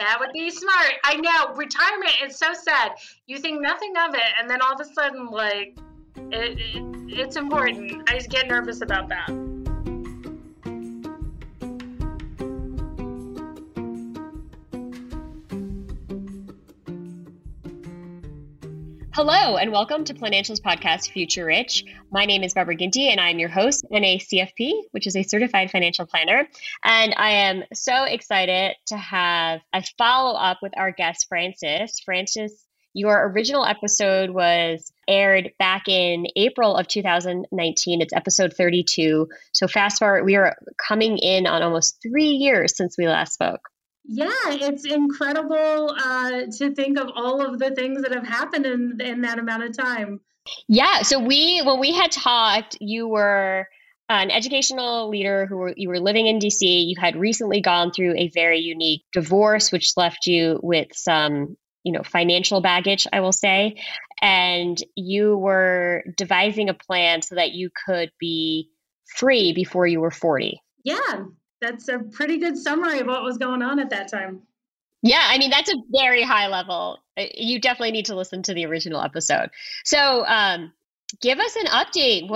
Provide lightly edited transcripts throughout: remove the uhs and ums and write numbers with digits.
That would be smart. I know. Retirement is so sad. You think nothing of it, and then all of a sudden, like, it's important. I just get nervous about that. Hello, and welcome to Financials Podcast Future Rich. My name is Barbara Ginty, and I'm your host, NACFP, which is a certified financial planner. And I am so excited to have a follow-up with our guest, Frances. Frances, your original episode was aired back in April of 2019. It's episode 32. So fast forward, we are coming in on almost 3 years since we last spoke. Yeah, it's incredible to think of all of the things that have happened in that amount of time. Yeah, so when we had talked, you were an educational leader you were living in DC. You had recently gone through a very unique divorce, which left you with some, financial baggage, I will say. And you were devising a plan so that you could be free before you were 40. Yeah. That's a pretty good summary of what was going on at that time. Yeah, I mean, that's a very high level. You definitely need to listen to the original episode. So give us an update.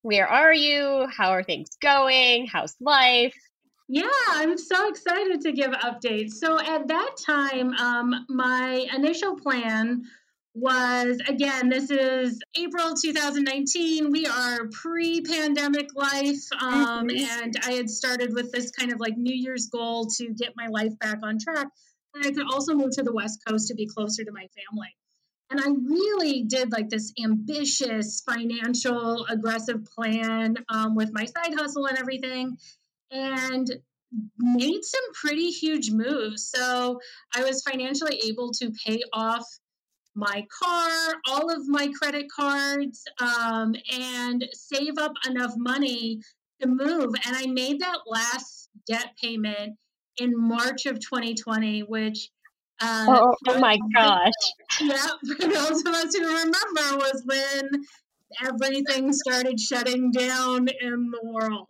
Where are you? How are things going? How's life? Yeah, I'm so excited to give updates. So at that time, my initial plan was, again, this is April 2019. We are pre-pandemic life. And I had started with this kind of like New Year's goal to get my life back on track. And I could also move to the West Coast to be closer to my family. And I really did like this ambitious financial aggressive plan with my side hustle and everything. And made some pretty huge moves. So I was financially able to pay off my car, all of my credit cards, and save up enough money to move. And I made that last debt payment in March of 2020, which... oh my gosh. Yeah, for those of us who remember, was when everything started shutting down in the world.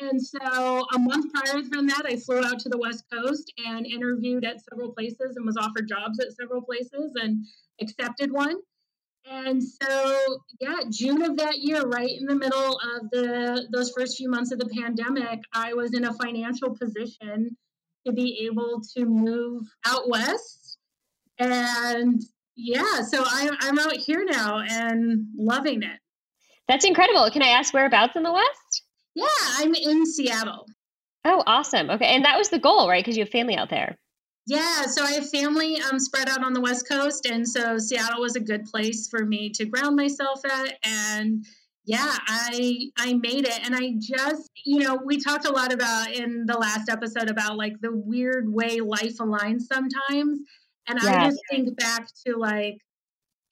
And so a month prior from that, I flew out to the West Coast and interviewed at several places and was offered jobs at several places and accepted one. And so, yeah, June of that year, right in the middle of those first few months of the pandemic, I was in a financial position to be able to move out west. And yeah, so I'm out here now and loving it. That's incredible. Can I ask whereabouts in the West? Yeah, I'm in Seattle. Oh, awesome. Okay. And that was the goal, right? Because you have family out there. Yeah. So I have family spread out on the West Coast. And so Seattle was a good place for me to ground myself at. And yeah, I made it. And I just, we talked a lot about in the last episode about like the weird way life aligns sometimes. And yeah. I just think back to like,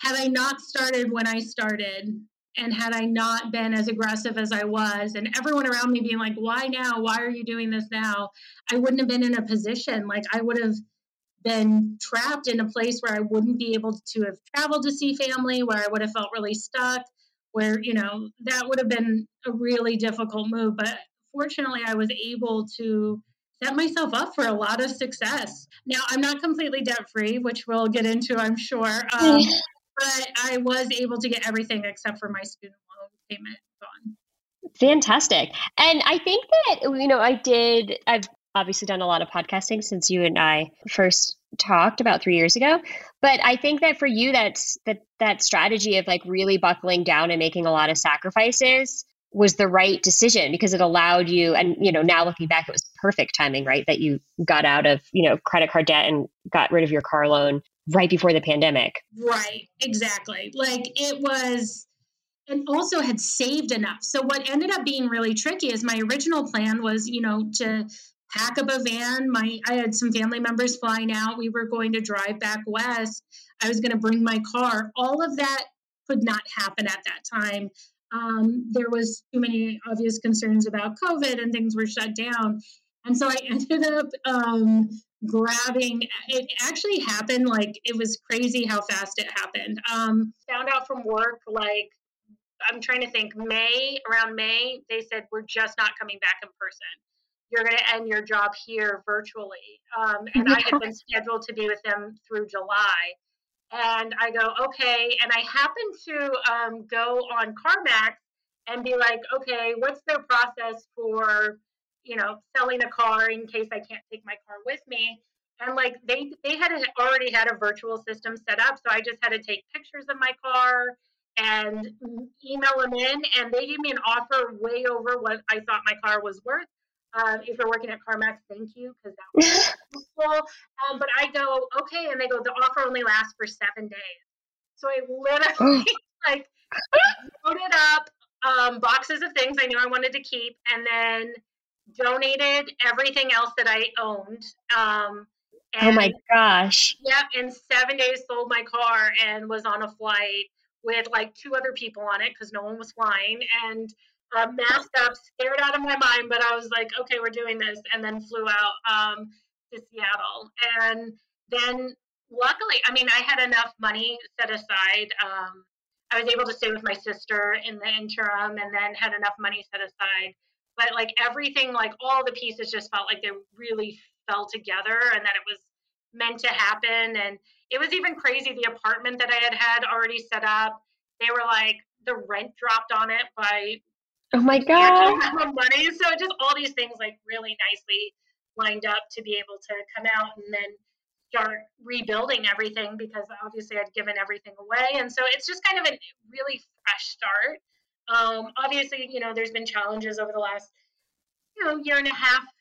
had I not started when I started, and had I not been as aggressive as I was, and everyone around me being like, why now? Why are you doing this now? I wouldn't have been in a position. Like I would have been trapped in a place where I wouldn't be able to have traveled to see family, where I would have felt really stuck, where, you know, that would have been a really difficult move. But fortunately, I was able to set myself up for a lot of success. Now, I'm not completely debt-free, which we'll get into, I'm sure. But I was able to get everything except for my student loan payment gone. Fantastic. And I think that, you know, I've obviously done a lot of podcasting since you and I first talked about 3 years ago. But I think that for you, that's that strategy of like really buckling down and making a lot of sacrifices was the right decision, because it allowed you, and, you know, now looking back, it was perfect timing, right? That you got out of, you know, credit card debt and got rid of your car loan right before the pandemic. Right. Exactly. Like it was, and also had saved enough. So what ended up being really tricky is my original plan was, you know, to pack up a van. I had some family members flying out. We were going to drive back west. I was going to bring my car. All of that could not happen at that time. There was too many obvious concerns about COVID and things were shut down. And so I ended up grabbing, it actually happened, like it was crazy how fast it happened. Found out from work, like I'm trying to think, around May, they said, we're just not coming back in person. You're going to end your job here virtually. And I had been scheduled to be with them through July. And I go, okay. And I happened to go on CarMax and be like, okay, what's their process for, you know, selling a car in case I can't take my car with me? And like they had already had a virtual system set up. So I just had to take pictures of my car and email them in. And they gave me an offer way over what I thought my car was worth. If you're working at CarMax, thank you, because that was helpful. But I go, okay, and they go, the offer only lasts for 7 days. So I literally like loaded up boxes of things I knew I wanted to keep, and then donated everything else that I owned. And, oh my gosh! Yep, yeah, and 7 days sold my car and was on a flight with like 2 other people on it because no one was flying, and. Masked up, scared out of my mind, but I was like, okay, we're doing this, and then flew out to Seattle. And then luckily, I mean, I had enough money set aside. I was able to stay with my sister in the interim and then had enough money set aside. But like everything, like all the pieces just felt like they really fell together and that it was meant to happen. And it was even crazy. The apartment that I had already set up, they were like, the rent dropped on it by... Oh my God. Money. So just all these things like really nicely lined up to be able to come out and then start rebuilding everything, because obviously I'd given everything away. And so it's just kind of a really fresh start. Obviously, you know, there's been challenges over the last, you know, year and a half,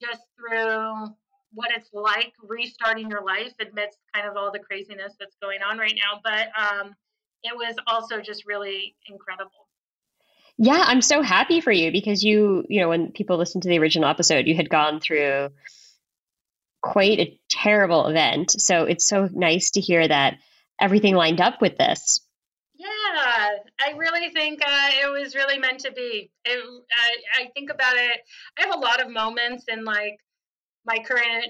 just through what it's like restarting your life amidst kind of all the craziness that's going on right now. But it was also just really incredible. Yeah, I'm so happy for you, because you know, when people listen to the original episode, you had gone through quite a terrible event. So it's so nice to hear that everything lined up with this. Yeah, I really think it was really meant to be. I think about it. I have a lot of moments in like my current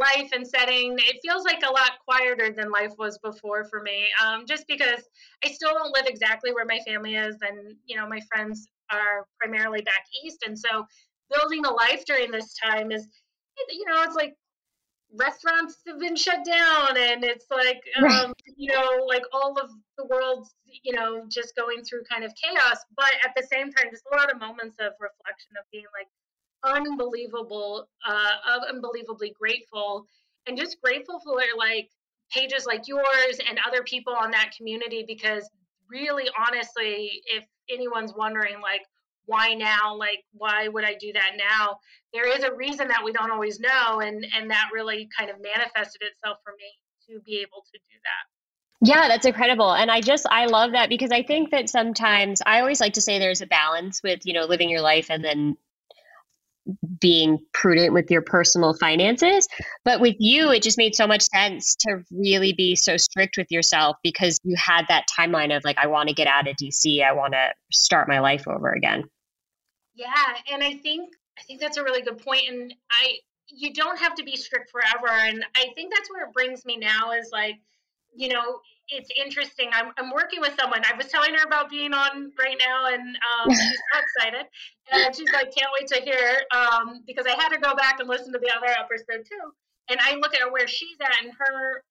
life and setting. It feels like a lot quieter than life was before for me, just because I still don't live exactly where my family is. And, you know, my friends are primarily back east. And so building a life during this time is, you know, it's like restaurants have been shut down. And it's like, you know, like all of the world's, you know, just going through kind of chaos. But at the same time, just a lot of moments of reflection of being like, unbelievably grateful, and just grateful for like pages like yours and other people on that community, because really honestly, if anyone's wondering like why now, like why would I do that now, there is a reason that we don't always know, and that really kind of manifested itself for me to be able to do that. Yeah, that's incredible. And I love that, because I think that sometimes I always like to say there's a balance with, you know, living your life and then being prudent with your personal finances. But with you, it just made so much sense to really be so strict with yourself, because you had that timeline of like, I want to get out of DC. I want to start my life over again. Yeah. And I think that's a really good point. And I, you don't have to be strict forever. And I think that's where it brings me now is like, you know, it's interesting. I'm working with someone. I was telling her about being on right now, and she's so excited. And she's like, can't wait to hear, because I had her go back and listen to the other episode too. And I look at where she's at in her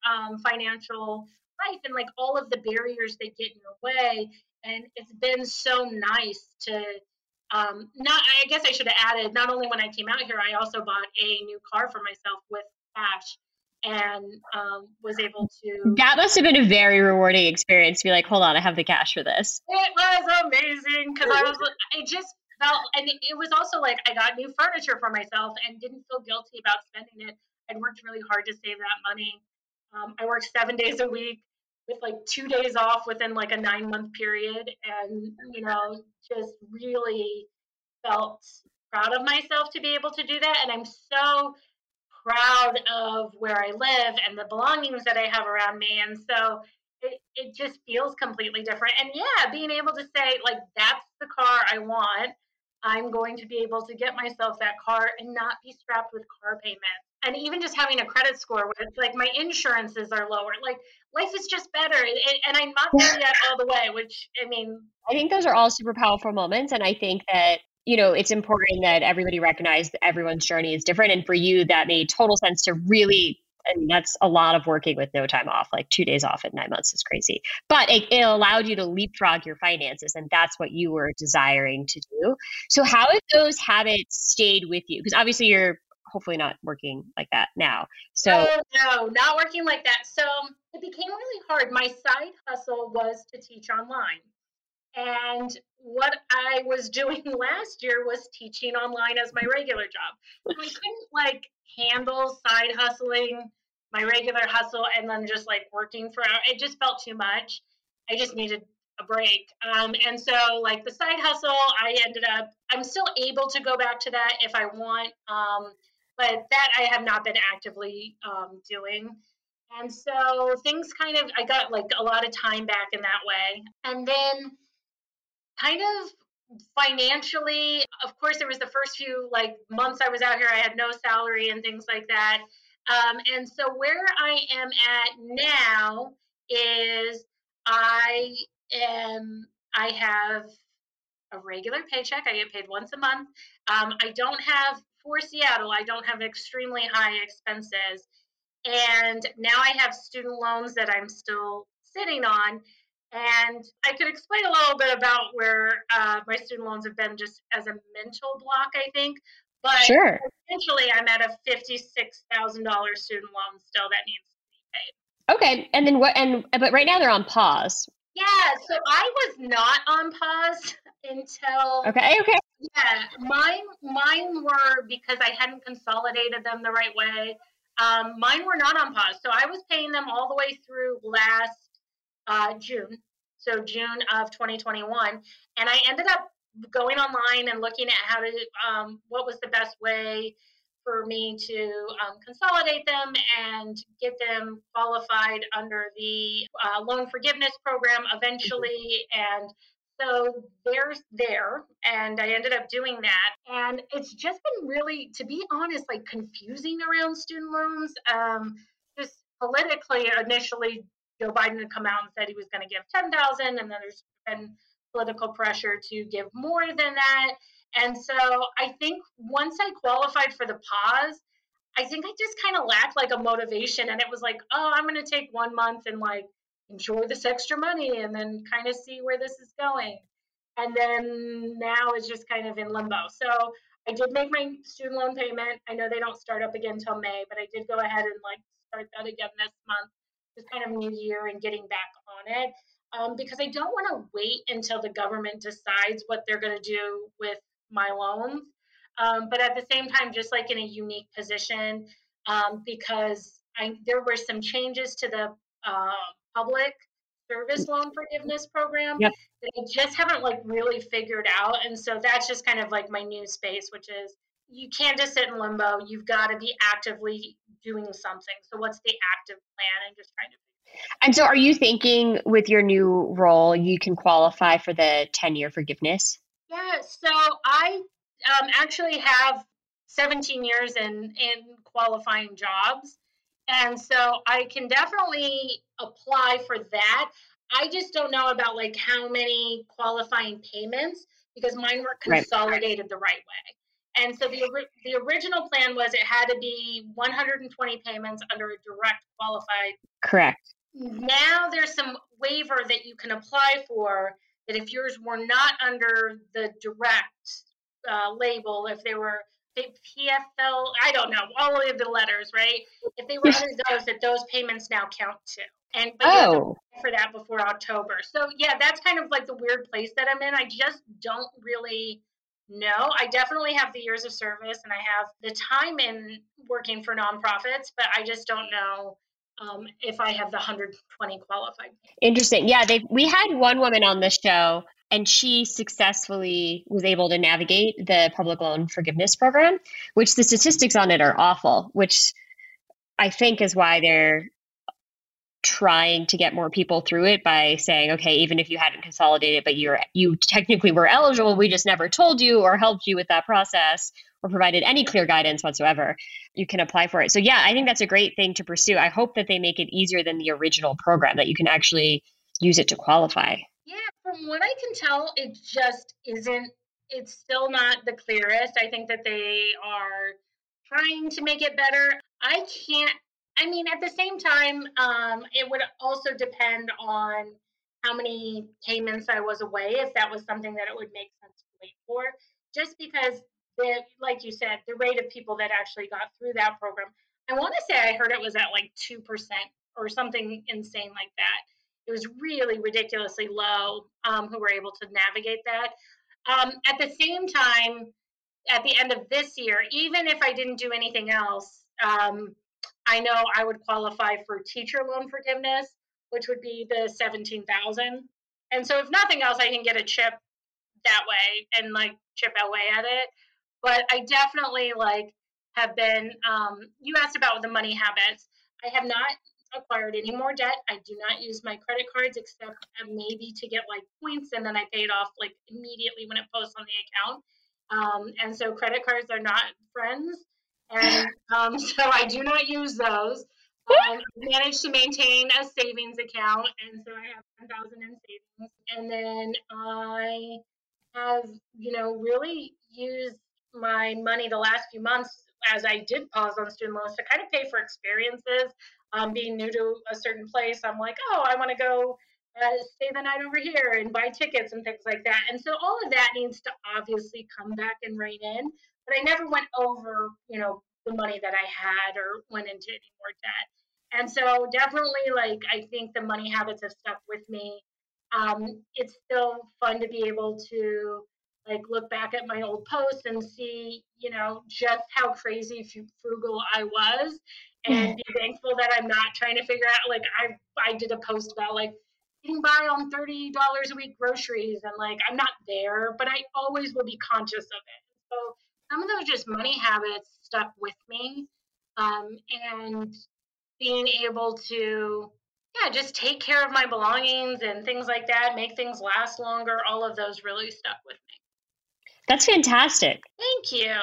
financial life and like all of the barriers that get in your way. And it's been so nice to, I guess I should have added, not only when I came out here, I also bought a new car for myself with cash. And was able to. That must have been a very rewarding experience to be like, hold on, I have the cash for this. It was amazing because I just felt, and it was also like I got new furniture for myself and didn't feel guilty about spending it. I'd worked really hard to save that money. I worked 7 days a week with like 2 days off within like a 9-month period, and you know, just really felt proud of myself to be able to do that. And I'm so proud of where I live and the belongings that I have around me. And so it just feels completely different. And yeah, being able to say like, that's the car I want. I'm going to be able to get myself that car and not be strapped with car payments. And even just having a credit score where it's like my insurances are lower, like life is just better. And I'm not there yet all the way, which I mean. I think those are all super powerful moments. And I think that, you know, it's important that everybody recognize that everyone's journey is different. And for you, that made total sense to really, and that's a lot of working with no time off, like 2 days off at 9 months is crazy, but it allowed you to leapfrog your finances. And that's what you were desiring to do. So how have those habits stayed with you? Because obviously you're hopefully not working like that now. So no, not working like that. So it became really hard. My side hustle was to teach online. And what I was doing last year was teaching online as my regular job. So I couldn't like handle side hustling, my regular hustle, and then just like working for hours. It just felt too much. I just needed a break. And so like the side hustle, I'm still able to go back to that if I want. But that I have not been actively doing. And so things kind of, I got like a lot of time back in that way. And then kind of financially, of course, it was the first few like months I was out here, I had no salary and things like that. And so where I am at now is I have a regular paycheck. I get paid once a month. I don't have, for Seattle, I don't have extremely high expenses. And now I have student loans that I'm still sitting on. And I could explain a little bit about where my student loans have been just as a mental block, I think. But sure. Essentially, I'm at a $56,000 student loan still that needs to be paid. Okay. And then but right now they're on pause. Yeah. So I was not on pause until. Okay. Yeah. Mine were, because I hadn't consolidated them the right way. Mine were not on pause. So I was paying them all the way through last June. So June of 2021. And I ended up going online and looking at how to, what was the best way for me to consolidate them and get them qualified under the loan forgiveness program eventually. And so there's there. And I ended up doing that. And it's just been really, to be honest, like confusing around student loans. Just politically, initially, Joe Biden had come out and said he was going to give $10,000, and then there's been political pressure to give more than that. And so I think once I qualified for the pause, I think I just kind of lacked like a motivation, and it was like, oh, I'm going to take 1 month and like enjoy this extra money and then kind of see where this is going. And then now it's just kind of in limbo. So I did make my student loan payment. I know they don't start up again till May, but I did go ahead and like start that again this month. Kind of new year and getting back on it because I don't want to wait until the government decides what they're going to do with my loans. But at the same time, just like in a unique position because there were some changes to the public service loan forgiveness program that I just haven't like really figured out. And so that's just kind of like my new space, which is you can't just sit in limbo. You've got to be actively doing something. So what's the active plan? And just trying to. And so are you thinking with your new role, you can qualify for the 10-year forgiveness? Yeah. So I actually have 17 years in qualifying jobs. And so I can definitely apply for that. I just don't know about like how many qualifying payments, because mine were consolidated the right way. And so the original plan was it had to be 120 payments under a direct qualified. Correct. Now there's some waiver that you can apply for that if yours were not under the direct label, if they were PFL, I don't know, all of the letters, right? If they were under those, that those payments now count too. And but you have to pay for that before October. So yeah, that's kind of like the weird place that I'm in. I just don't really know. I definitely have the years of service and I have the time in working for nonprofits, but I just don't know if I have the 120 qualified. Interesting. Yeah, we had one woman on the show and she successfully was able to navigate the public loan forgiveness program, which the statistics on it are awful, which I think is why they're trying to get more people through it by saying, okay, even if you hadn't consolidated, but you technically were eligible, we just never told you or helped you with that process or provided any clear guidance whatsoever, you can apply for it. So yeah, I think that's a great thing to pursue. I hope that they make it easier than the original program, that you can actually use it to qualify. Yeah, from what I can tell, it just isn't, it's still not the clearest. I think that they are trying to make it better. At the same time, it would also depend on how many payments I was away, if that was something that it would make sense to wait for, just because, like you said, the rate of people that actually got through that program, I want to say I heard it was at like 2% or something insane like that. It was really ridiculously low who were able to navigate that. At the same time, at the end of this year, even if I didn't do anything else, I know I would qualify for teacher loan forgiveness, which would be the $17,000. And so if nothing else, I can get a chip that way and like chip away at it. But I definitely have been, you asked about the money habits. I have not acquired any more debt. I do not use my credit cards except maybe to get points. And then I pay it off immediately when it posts on the account. And so credit cards are not friends. And so I do not use those. I managed to maintain a savings account, and so I have $10,000 in savings. And then I have, really used my money the last few months as I did pause on student loans to kind of pay for experiences. Being new to a certain place, I'm like, oh, I want to go stay the night over here and buy tickets and things like that. And so all of that needs to obviously come back and rein in. But I never went over, the money that I had or went into any more debt. And so definitely, I think the money habits have stuck with me. It's still fun to be able to, look back at my old posts and see, just how crazy frugal I was and be thankful that I'm not trying to figure out, I did a post about, getting by on $30 a week groceries and, I'm not there, but I always will be conscious of it. So some of those just money habits stuck with me, and being able to, just take care of my belongings and things like that, make things last longer. All of those really stuck with me. That's fantastic. Thank you.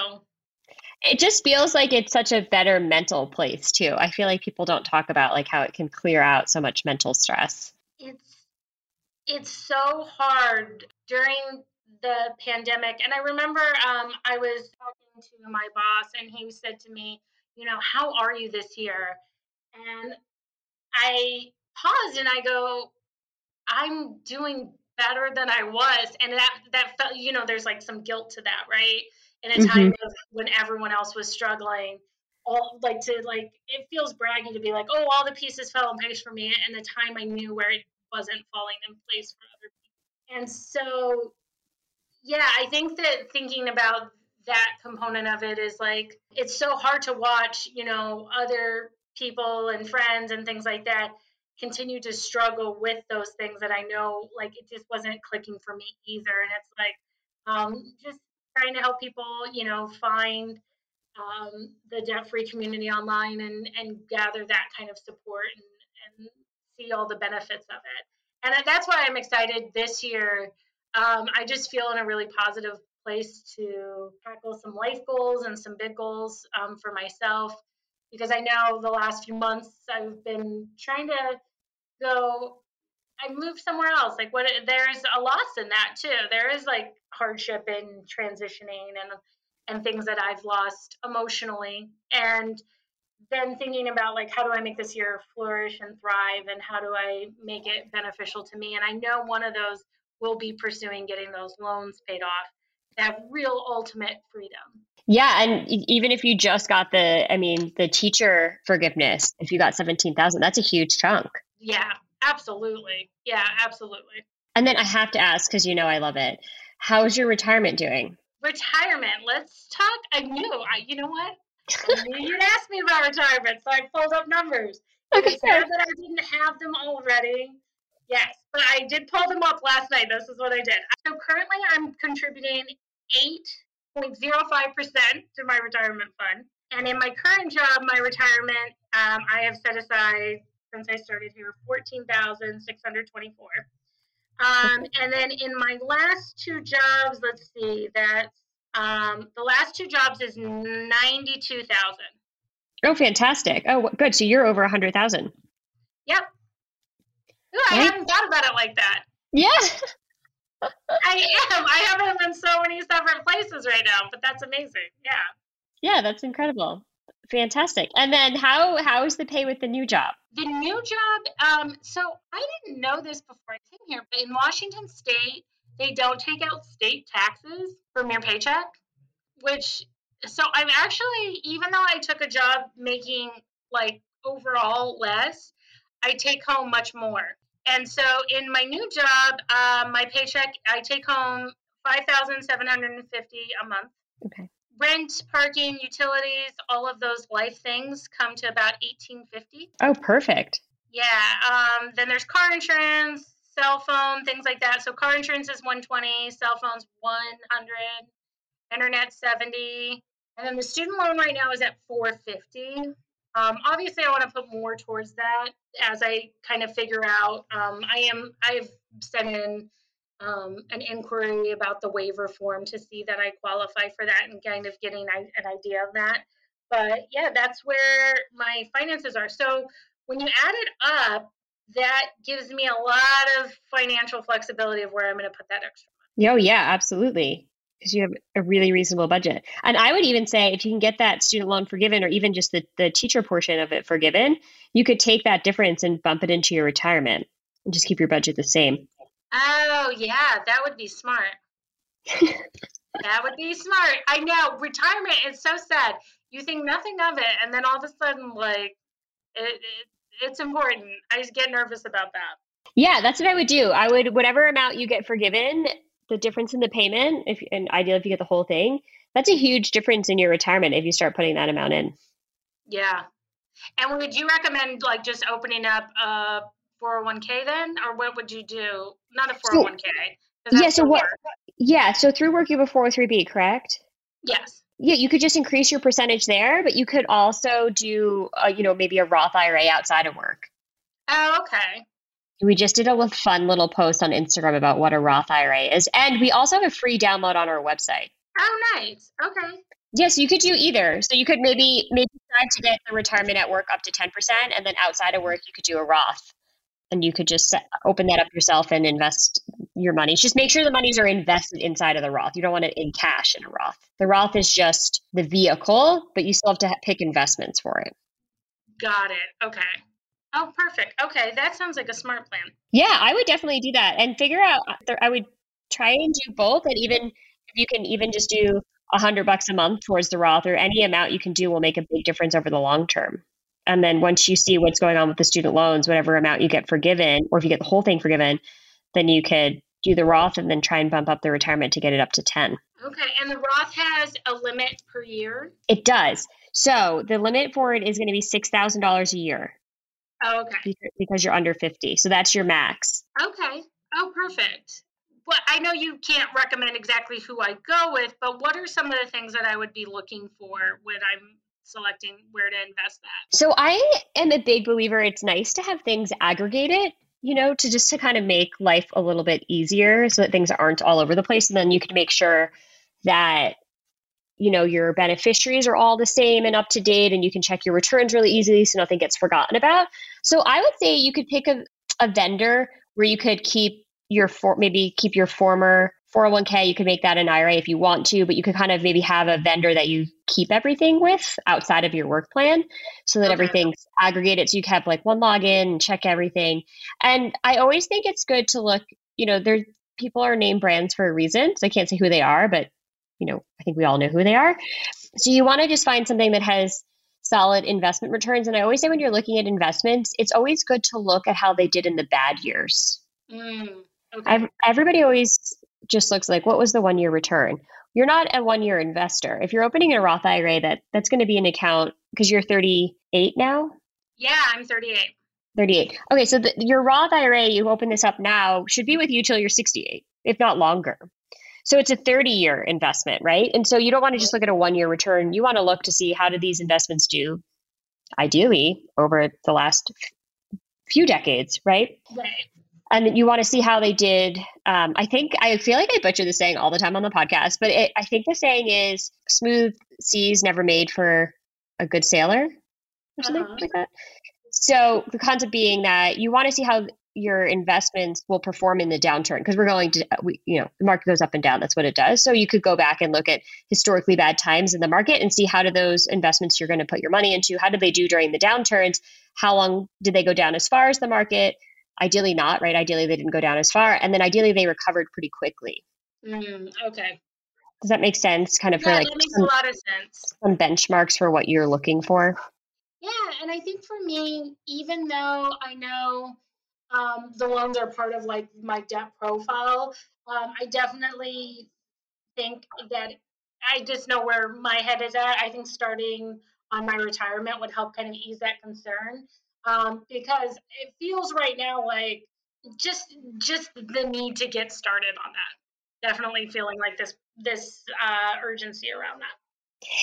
It just feels like it's such a better mental place too. I feel like people don't talk about how it can clear out so much mental stress. It's so hard during the pandemic. And I remember I was talking to my boss and he said to me, how are you this year? And I paused and I go, I'm doing better than I was. And that felt, there's some guilt to that, right? In a time of when everyone else was struggling, it feels braggy to be all the pieces fell in place for me. And the time I knew where it wasn't falling in place for other people. And so yeah, I think that thinking about that component of it is it's so hard to watch, other people and friends and things like that continue to struggle with those things that I know, it just wasn't clicking for me either. And it's just trying to help people, find the debt-free community online and gather that kind of support and see all the benefits of it. And that's why I'm excited this year. I just feel in a really positive place to tackle some life goals and some big goals for myself, because I know the last few months I've been trying to go, I moved somewhere else. Like, what, there's a loss in that too. There is like hardship in transitioning and things that I've lost emotionally. And then thinking about like, how do I make this year flourish and thrive, and how do I make it beneficial to me? And I know one of those will be pursuing getting those loans paid off to have real ultimate freedom. Yeah. And even if you just got the teacher forgiveness, if you got 17,000, that's a huge chunk. Yeah, absolutely. Yeah, absolutely. And then I have to ask, because you know I love it, how's your retirement doing? Retirement. Let's talk. You know what? You'd asked me about retirement, so I pulled up numbers. Okay. It's sad that I didn't have them already. Yes, but I did pull them up last night. This is what I did. So currently I'm contributing 8.05% to my retirement fund. And in my current job, my retirement, I have set aside, since I started here, $14,624. And then in my last two jobs, let's see, that's the last two jobs is $92,000. Oh, fantastic. Oh, good. So you're over $100,000. Yep. Ooh, I haven't thought about it like that. Yeah. I am. I haven't been so many separate places right now, but that's amazing. Yeah. Yeah, that's incredible. Fantastic. And then how is the pay with the new job? The new job, so I didn't know this before I came here, but in Washington State, they don't take out state taxes from your paycheck, which, so I'm actually, even though I took a job making like overall less, I take home much more. And so in my new job, my paycheck, I take home $5,750 a month. Okay. Rent, parking, utilities, all of those life things come to about $1,850. Oh, perfect. Yeah. Then there's car insurance, cell phone, things like that. So car insurance is $120, cell phone's $100, internet $70, and then the student loan right now is at $450. Obviously, I want to put more towards that as I kind of figure out. I've sent in an inquiry about the waiver form to see that I qualify for that and kind of getting an idea of that. But yeah, that's where my finances are. So when you add it up, that gives me a lot of financial flexibility of where I'm going to put that extra money. Oh, yeah, absolutely. Because you have a really reasonable budget. And I would even say if you can get that student loan forgiven, or even just the teacher portion of it forgiven, you could take that difference and bump it into your retirement and just keep your budget the same. Oh, yeah, that would be smart. That would be smart. I know. Retirement is so sad. You think nothing of it. And then all of a sudden, like, it's important. I just get nervous about that. Yeah, that's what I would do. I would, whatever amount you get forgiven, the difference in the payment, and ideally if you get the whole thing, that's a huge difference in your retirement if you start putting that amount in. Yeah. And would you recommend like just opening up a 401k then? Or what would you do? Not a 401k. So through work you have a 403b, correct? Yes. Yeah, you could just increase your percentage there, but you could also do, maybe a Roth IRA outside of work. Oh, okay. We just did a fun little post on Instagram about what a Roth IRA is. And we also have a free download on our website. Oh, nice. Okay. Yeah, so you could do either. So you could maybe try to get the retirement at work up to 10%, and then outside of work, you could do a Roth. And you could just open that up yourself and invest your money. Just make sure the monies are invested inside of the Roth. You don't want it in cash in a Roth. The Roth is just the vehicle, but you still have to pick investments for it. Got it. Okay. Oh, perfect. Okay. That sounds like a smart plan. Yeah, I would definitely do that and figure out, I would try and do both. And even if you can even just do $100 a month towards the Roth, or any amount you can do will make a big difference over the long term. And then once you see what's going on with the student loans, whatever amount you get forgiven, or if you get the whole thing forgiven, then you could do the Roth and then try and bump up the retirement to get it up to 10. Okay. And the Roth has a limit per year? It does. So the limit for it is going to be $6,000 a year. Oh, okay. Because you're under 50. So that's your max. Okay. Oh, perfect. Well, I know you can't recommend exactly who I go with, but what are some of the things that I would be looking for when I'm selecting where to invest that? So I am a big believer it's nice to have things aggregated, to kind of make life a little bit easier so that things aren't all over the place. And then you can make sure that, you know, your beneficiaries are all the same and up to date, and you can check your returns really easily so nothing gets forgotten about. So I would say you could pick a vendor where you could keep your maybe keep your former 401k. You could make that an IRA if you want to, but you could kind of maybe have a vendor that you keep everything with outside of your work plan so that everything's aggregated. So you have like one login and check everything. And I always think it's good to look, you know, there people are named brands for a reason. So I can't say who they are, but you know, I think we all know who they are. So you want to just find something that has solid investment returns. And I always say when you're looking at investments, it's always good to look at how they did in the bad years. Everybody always just looks like, what was the 1 year return? You're not a 1 year investor. If you're opening a Roth IRA, that's going to be an account because you're 38 now. Yeah, I'm 38. Okay. So your Roth IRA, you open this up now, should be with you till you're 68, if not longer. So it's a 30-year investment, right? And so you don't want to just look at a one-year return. You want to look to see how did these investments do, ideally, over the last few decades, right? Right. And you want to see how they did. I feel like I butcher the saying all the time on the podcast, but I think the saying is smooth seas never made for a good sailor or something like that. So the concept being that you want to see how your investments will perform in the downturn because we're going to, you know, the market goes up and down. That's what it does. So you could go back and look at historically bad times in the market and see how do those investments you're going to put your money into, how did they do during the downturns? How long did they go down as far as the market? Ideally not, right? Ideally they didn't go down as far. And then ideally they recovered pretty quickly. Okay. Does that make sense? Kind of yeah, for like that makes a lot of sense. Some benchmarks for what you're looking for. Yeah. And I think for me, even though I know the ones are part of like my debt profile, I definitely think that I just know where my head is at. I think starting on my retirement would help kind of ease that concern. Because it feels right now like just the need to get started on that. Definitely feeling like this urgency around that.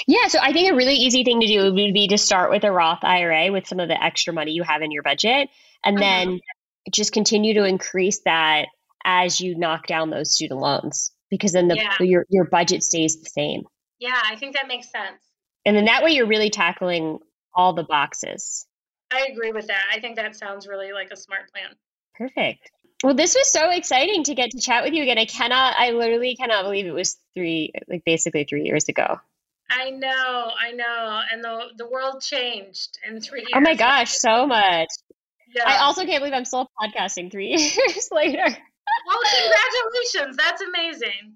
Yeah, so I think a really easy thing to do would be to start with a Roth IRA with some of the extra money you have in your budget, and then just continue to increase that as you knock down those student loans, because then your budget stays the same. Yeah, I think that makes sense. And then that way you're really tackling all the boxes. I agree with that. I think that sounds really like a smart plan. Perfect. Well, this was so exciting to get to chat with you again. I literally cannot believe it was basically 3 years ago. I know. And the world changed in 3 years. Oh my gosh, so much. Yeah. I also can't believe I'm still podcasting 3 years later. Well, congratulations. That's amazing.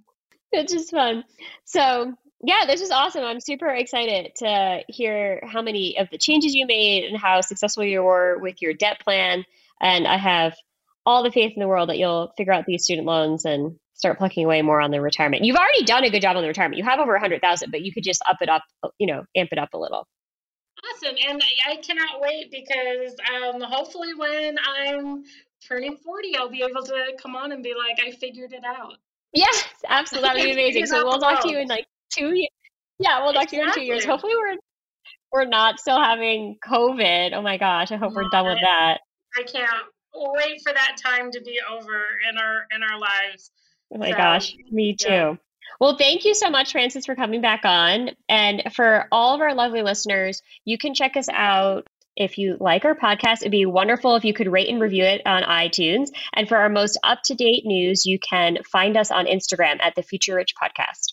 It's just fun. So yeah, this is awesome. I'm super excited to hear how many of the changes you made and how successful you were with your debt plan. And I have all the faith in the world that you'll figure out these student loans and start plucking away more on the retirement. You've already done a good job on the retirement. You have over 100,000, but you could just up it up, you know, amp it up a little. Awesome. And I cannot wait because hopefully when I'm turning 40, I'll be able to come on and be like, I figured it out. Yes, absolutely. That would be amazing. So we'll talk to you in like 2 years. Yeah, we'll talk to you in 2 years. Hopefully we're not still having COVID. Oh my gosh. I hope we're done with that. I can't wait for that time to be over in our lives. Oh my gosh. Me too. Yeah. Well, thank you so much, Frances, for coming back on. And for all of our lovely listeners, you can check us out. If you like our podcast, it'd be wonderful if you could rate and review it on iTunes. And for our most up-to-date news, you can find us on Instagram at the Future Rich Podcast.